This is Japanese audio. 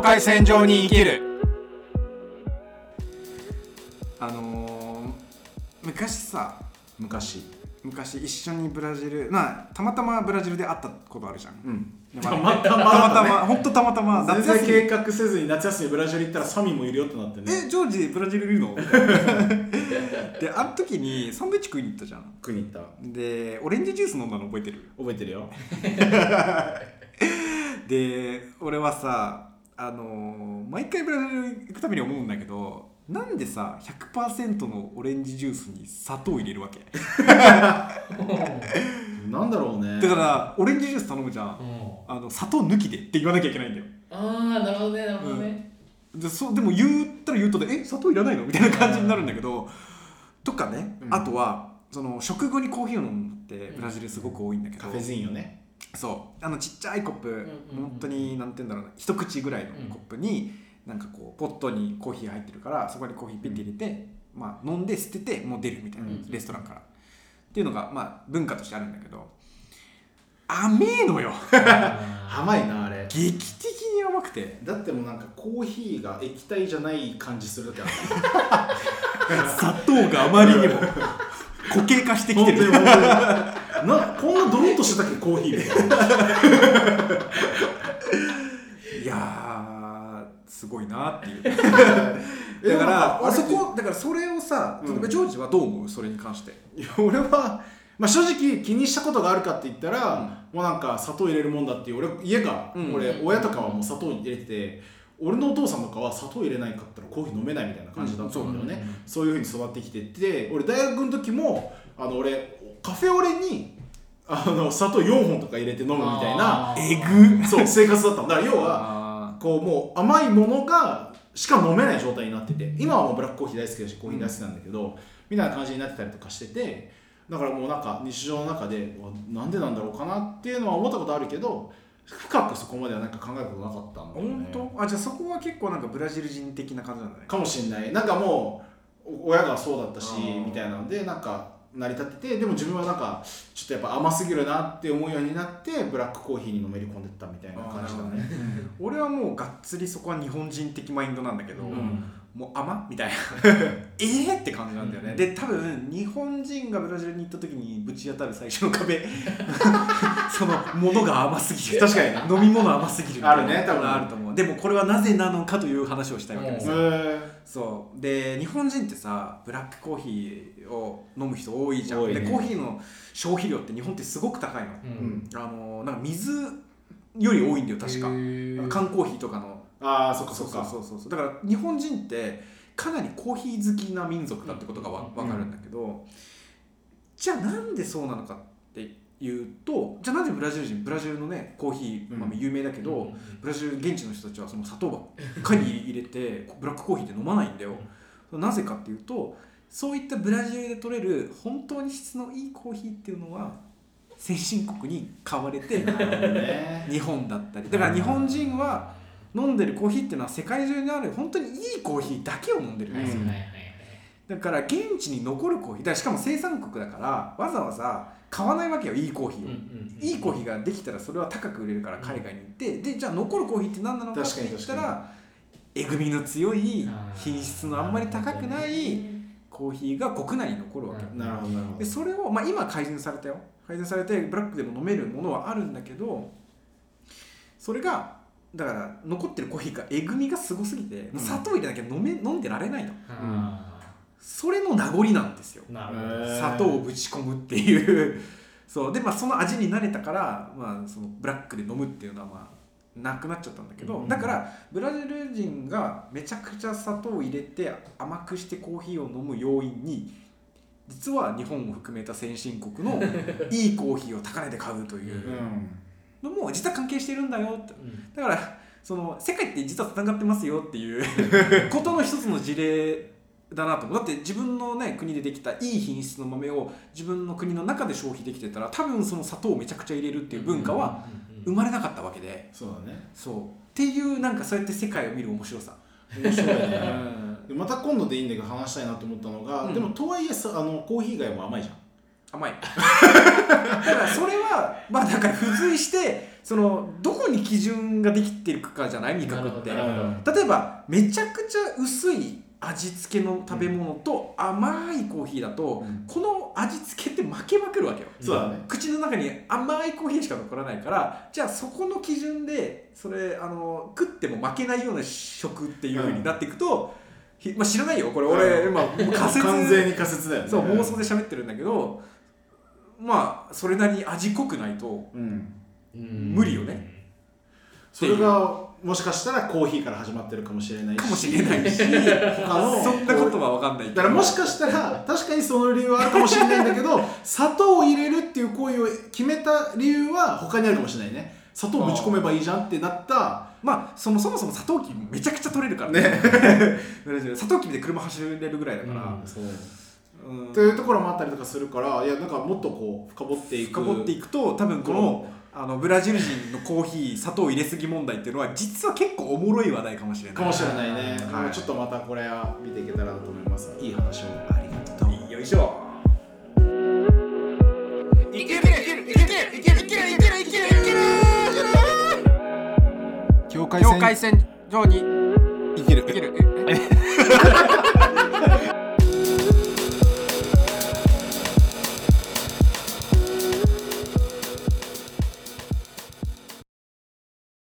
境界線上に生きる。昔一緒にブラジル、まあたまたまブラジルで会ったことあるじゃん、うん、たまたまほんとたまたま全然計画せずに夏休みブラジル行ったらサミもいるよってなってね、ジョージブラジルいるので、あの時にサンドイッチ食いに行ったじゃん。でオレンジジュース飲んだの覚えてる？覚えてるよで俺はさ、毎回ブラジル行くたびに思うんだけど、なんでさ 100% のオレンジジュースに砂糖入れるわけなんだろうね。だからオレンジジュース頼むじゃん、砂糖抜きでって言わなきゃいけないんだよ。ああなるほどねなるほどね、うん、でも言ったら言うとで砂糖いらないのみたいな感じになるんだけどとかね、うん、あとはその食後にコーヒーを飲むってブラジルすごく多いんだけど、カフェゼインよね。そうちっちゃいコップ、本当になんて言うんだろうな、一口ぐらいのコップに、なんかこうポットにコーヒー入ってるから、そこにコーヒーピッて入れて、まあ、飲んで捨ててもう出るみたいな、レストランからっていうのが、まあ、文化としてあるんだけど、甘えのよ甘いなあれ、劇的に甘くて、だってもうなんかコーヒーが液体じゃない感じする時ある砂糖があまりにも固形化してきてるこんなドロッとしてたっけコーヒーいやすごいなっていうだからそれをさ、例えばジョージはどう思う？それに関して。いや俺は、まあ、正直気にしたことがあるかって言ったら、もうなんか砂糖入れるもんだっていう、俺家が、親とかはもう砂糖入れてて、俺のお父さんとかは砂糖入れないかったらコーヒー飲めないみたいな感じだったんだよね、そういう風に育ってきてて、俺大学の時も俺カフェオレに砂糖4本とか入れて飲むみたいなそう生活だったんだ。要はこうもう甘いものがしか飲めない状態になってて、今はもうブラックコーヒー大好きだしコーヒー大好きなんだけどみたいな感じになってたりとかしてて、だからもうなんか日常の中でなんでなんだろうかなっていうのは思ったことあるけど、深くそこまではなんか考えたことなかったんだよね。本当？あ、じゃあそこは結構なんかブラジル人的な感じなんだね。かもしんない。なんかもう親がそうだったしみたいなのでなんか成り立ってて、でも自分はなんかちょっとやっぱ甘すぎるなって思うようになって、ブラックコーヒーにのめり込んでったみたいな感じだね俺はもうがっつりそこは日本人的マインドなんだけど、もう甘みたいなって感じなんだよね、で多分日本人がブラジルに行った時にぶち当たる最初の壁その物が甘すぎる確かに飲み物甘すぎるあるね、多分あると思う。でもこれはなぜなのかという話をしたいわけですよ。そうで日本人ってさブラックコーヒーを飲む人多いじゃん、ね、でコーヒーの消費量って日本ってすごく高いの、なんか水より多いんだよ確か、缶コーヒーとかの。ああそっかそっか、だから日本人ってかなりコーヒー好きな民族だってことが分かるんだけど、じゃあなんでそうなのかっていうと、じゃあなんでブラジル人、ブラジルのねコーヒー、有名だけど、ブラジル現地の人たちはその砂糖ばっかり入れてブラックコーヒーって飲まないんだよ、なぜかっていうと、そういったブラジルで取れる本当に質のいいコーヒーっていうのは先進国に買われて日本だったり、だから日本人は飲んでるコーヒーっていうのは世界中にある本当にいいコーヒーだけを飲んでるんですよ、だから現地に残るコーヒーだ、しかも生産国だからわざわざ買わないわけよ、いいコーヒーを、いいコーヒーができたらそれは高く売れるから海外に行って、でじゃあ残るコーヒーって何なのかって言ったら、えぐみの強い品質のあんまり高くないコーヒーが国内に残るわけ、でそれを、まあ、今改善されたよ、改善されてブラックでも飲めるものはあるんだけど、それがだから残ってるコーヒーがえぐみがすごすぎて、砂糖入れなきゃ飲んでられないの、それの名残なんですよ、砂糖をぶち込むっていうそうで、まあ、その味に慣れたから、まあ、そのブラックで飲むっていうのは、まあ、なくなっちゃったんだけど、だからブラジル人がめちゃくちゃ砂糖を入れて甘くしてコーヒーを飲む要因に、実は日本を含めた先進国のいいコーヒーを高値で買うという、のも実は関係してるんだよって、だからその世界って実はつながってますよっていうことの一つの事例だなと思う。だって自分の、ね、国でできたいい品質の豆を自分の国の中で消費できてたら、多分その砂糖をめちゃくちゃ入れるっていう文化は生まれなかったわけで、っていうなんかそうやって世界を見る面白さ、面白いねまた今度でいいんだけど話したいなと思ったのが、でもとはいえコーヒー以外も甘いじゃん。甘いだからそれはまあだから付随してそのどこに基準ができていくかじゃない味覚って。例えばめちゃくちゃ薄い味付けの食べ物と甘いコーヒーだと、うん、この味付けって負けまくるわけよ、うん、そうだね、口の中に甘いコーヒーしか残らないから、じゃあそこの基準でそれ食っても負けないような食っていう風になっていくと、うん、まあ、知らないよこれ俺、うん、今仮説完全に仮説だよね。そう、妄想で喋ってるんだけど、まあそれなりに味濃くないと無理よね、うんうん、それがもしかしたらコーヒーから始まってるかもしれないし、そんなことは分かんない。だからもしかしたら確かにその理由はあるかもしれないんだけど砂糖を入れるっていう行為を決めた理由は他にあるかもしれないね。砂糖をぶち込めばいいじゃんってなった。まあそもそもサトウキビめちゃくちゃ取れるからねサトウキビで車走れるぐらいだから、うん、そうというところもあったりとかするから、いやなんかもっとこう深掘っていくと、多分この、うん、ブラジル人のコーヒー砂糖入れすぎ問題っていうのは実は結構おもろい話題かもしれない。かもしれないね、はい、ちょっとまたこれは見ていけたらなと思います。いい話をありがとう。よいしょ。いけるいけるいけるいけるいけるいけるいける境界線上にいけるいける